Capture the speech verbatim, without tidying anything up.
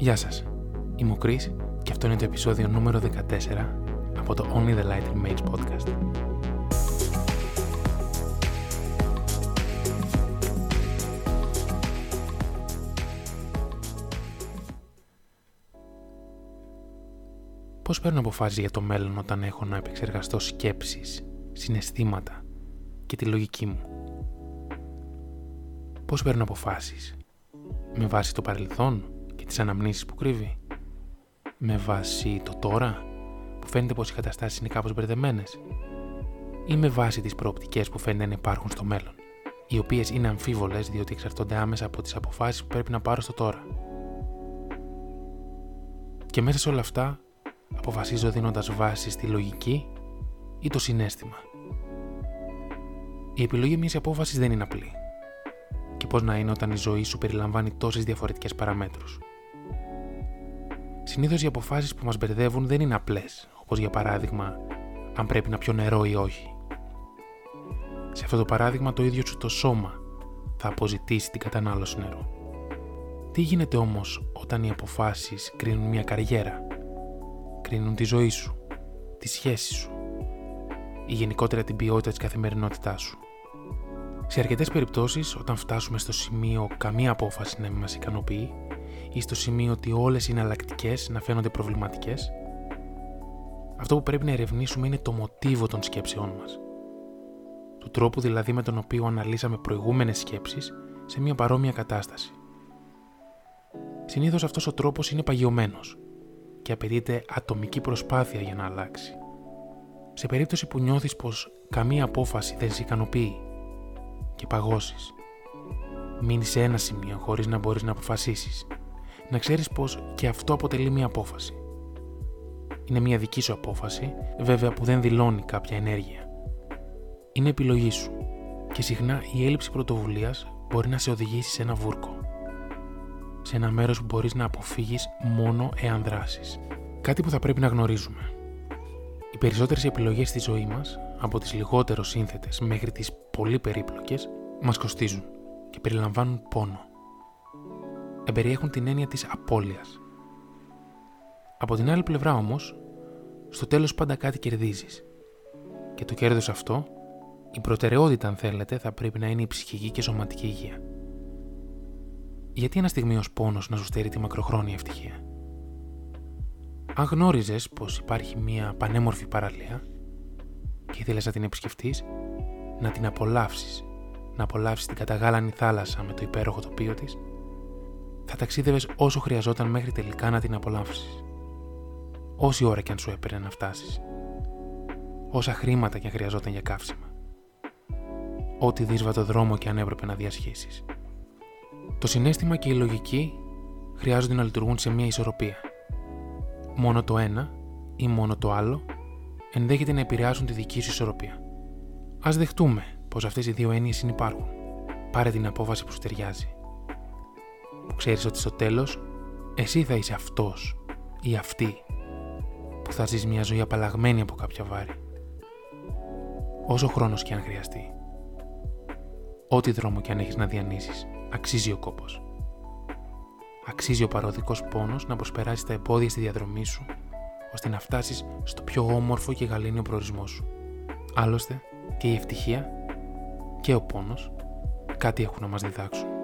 Γεια σας, είμαι ο Κρίς και αυτό είναι το επεισόδιο νούμερο δεκατέσσερα από το Only the Light Remakes Podcast. Πώς παίρνω αποφάσεις για το μέλλον όταν έχω να επεξεργαστώ σκέψεις, συναισθήματα και τη λογική μου? Πώς παίρνω αποφάσεις? Με βάση το παρελθόν και τις αναμνήσεις που κρύβει? Με βάση το τώρα που φαίνεται πως οι καταστάσεις είναι κάπως μπερδεμένες? Ή με βάση τις προοπτικές που φαίνεται να υπάρχουν στο μέλλον, οι οποίες είναι αμφίβολες διότι εξαρτώνται άμεσα από τις αποφάσεις που πρέπει να πάρω στο τώρα? Και μέσα σε όλα αυτά αποφασίζω δίνοντας βάση στη λογική ή το συναίσθημα. Η επιλογή μιας απόφασης δεν είναι απλή. Και πώς να είναι όταν η ζωή σου περιλαμβάνει τόσες διαφορετικές παραμέτρους? Συνήθως οι αποφάσεις που μας μπερδεύουν δεν είναι απλές, όπως για παράδειγμα, αν πρέπει να πιω νερό ή όχι. Σε αυτό το παράδειγμα, το ίδιο σου το σώμα θα αποζητήσει την κατανάλωση νερού. Τι γίνεται όμως όταν οι αποφάσεις κρίνουν μια καριέρα, κρίνουν τη ζωή σου, τη σχέση σου ή γενικότερα την ποιότητα της καθημερινότητάς σου? Σε αρκετές περιπτώσεις, όταν φτάσουμε στο σημείο καμία απόφαση να μας ικανοποιεί ή στο σημείο ότι όλες οι εναλλακτικές να φαίνονται προβληματικές, αυτό που πρέπει να ερευνήσουμε είναι το μοτίβο των σκέψεών μας. Του τρόπου δηλαδή με τον οποίο αναλύσαμε προηγούμενες σκέψεις σε μια παρόμοια κατάσταση. Συνήθως αυτός ο τρόπος είναι παγιωμένος και απαιτείται ατομική προσπάθεια για να αλλάξει. Σε περίπτωση που νιώθεις πως καμία απόφαση δεν σε ικανοποιεί και παγώσεις, μείνεις σε ένα σημείο χωρίς να μπορείς να αποφασίσεις, να ξέρεις πως και αυτό αποτελεί μια απόφαση. Είναι μια δική σου απόφαση, βέβαια που δεν δηλώνει κάποια ενέργεια. Είναι επιλογή σου και συχνά η έλλειψη πρωτοβουλίας μπορεί να σε οδηγήσει σε ένα βούρκο. Σε ένα μέρος που μπορείς να αποφύγεις μόνο εάν δράσεις. Κάτι που θα πρέπει να γνωρίζουμε. Οι περισσότερες επιλογές στη ζωή μας, από τις λιγότερο σύνθετες μέχρι τις πολύ περίπλοκες, μας κοστίζουν και περιλαμβάνουν πόνο. Εμπεριέχουν την έννοια της απώλειας. Από την άλλη πλευρά όμως, στο τέλος πάντα κάτι κερδίζεις. Και το κέρδος αυτό, η προτεραιότητα αν θέλετε, θα πρέπει να είναι η ψυχική και σωματική υγεία. Γιατί ένα στιγμίος πόνος να σου στερεί τη μακροχρόνια ευτυχία? Αν γνώριζες πως υπάρχει μια πανέμορφη παραλία και ήθελες να την επισκεφτείς, να την απολαύσεις, να απολαύσεις την καταγάλανη θάλασσα με το υπέροχο τοπίο της, θα ταξίδευες όσο χρειαζόταν μέχρι τελικά να την απολαύσεις. Όση ώρα κι αν σου έπαιρνε να φτάσεις. Όσα χρήματα κι αν χρειαζόταν για καύσιμα. Ό,τι δύσβατο δρόμο κι αν έπρεπε να διασχίσεις. Το συναίσθημα και η λογική χρειάζονται να λειτουργούν σε μια ισορροπία. Μόνο το ένα ή μόνο το άλλο ενδέχεται να επηρεάσουν τη δική σου ισορροπία. Ας δεχτούμε πως αυτές οι δύο έννοιες συνυπάρχουν. Πάρε την απόφαση που σου ταιριάζει. Που ξέρεις ότι στο τέλος εσύ θα είσαι αυτός ή αυτή που θα ζεις μια ζωή απαλλαγμένη από κάποια βάρη. Όσο χρόνος και αν χρειαστεί. Ό,τι δρόμο και αν έχεις να διανύσεις. Αξίζει ο κόπος. Αξίζει ο παροδικός πόνος να προσπεράσεις τα εμπόδια στη διαδρομή σου, ώστε να φτάσεις στο πιο όμορφο και γαλήνιο προορισμό σου. Άλλωστε, και η ευτυχία και ο πόνος κάτι έχουν να μας διδάξουν.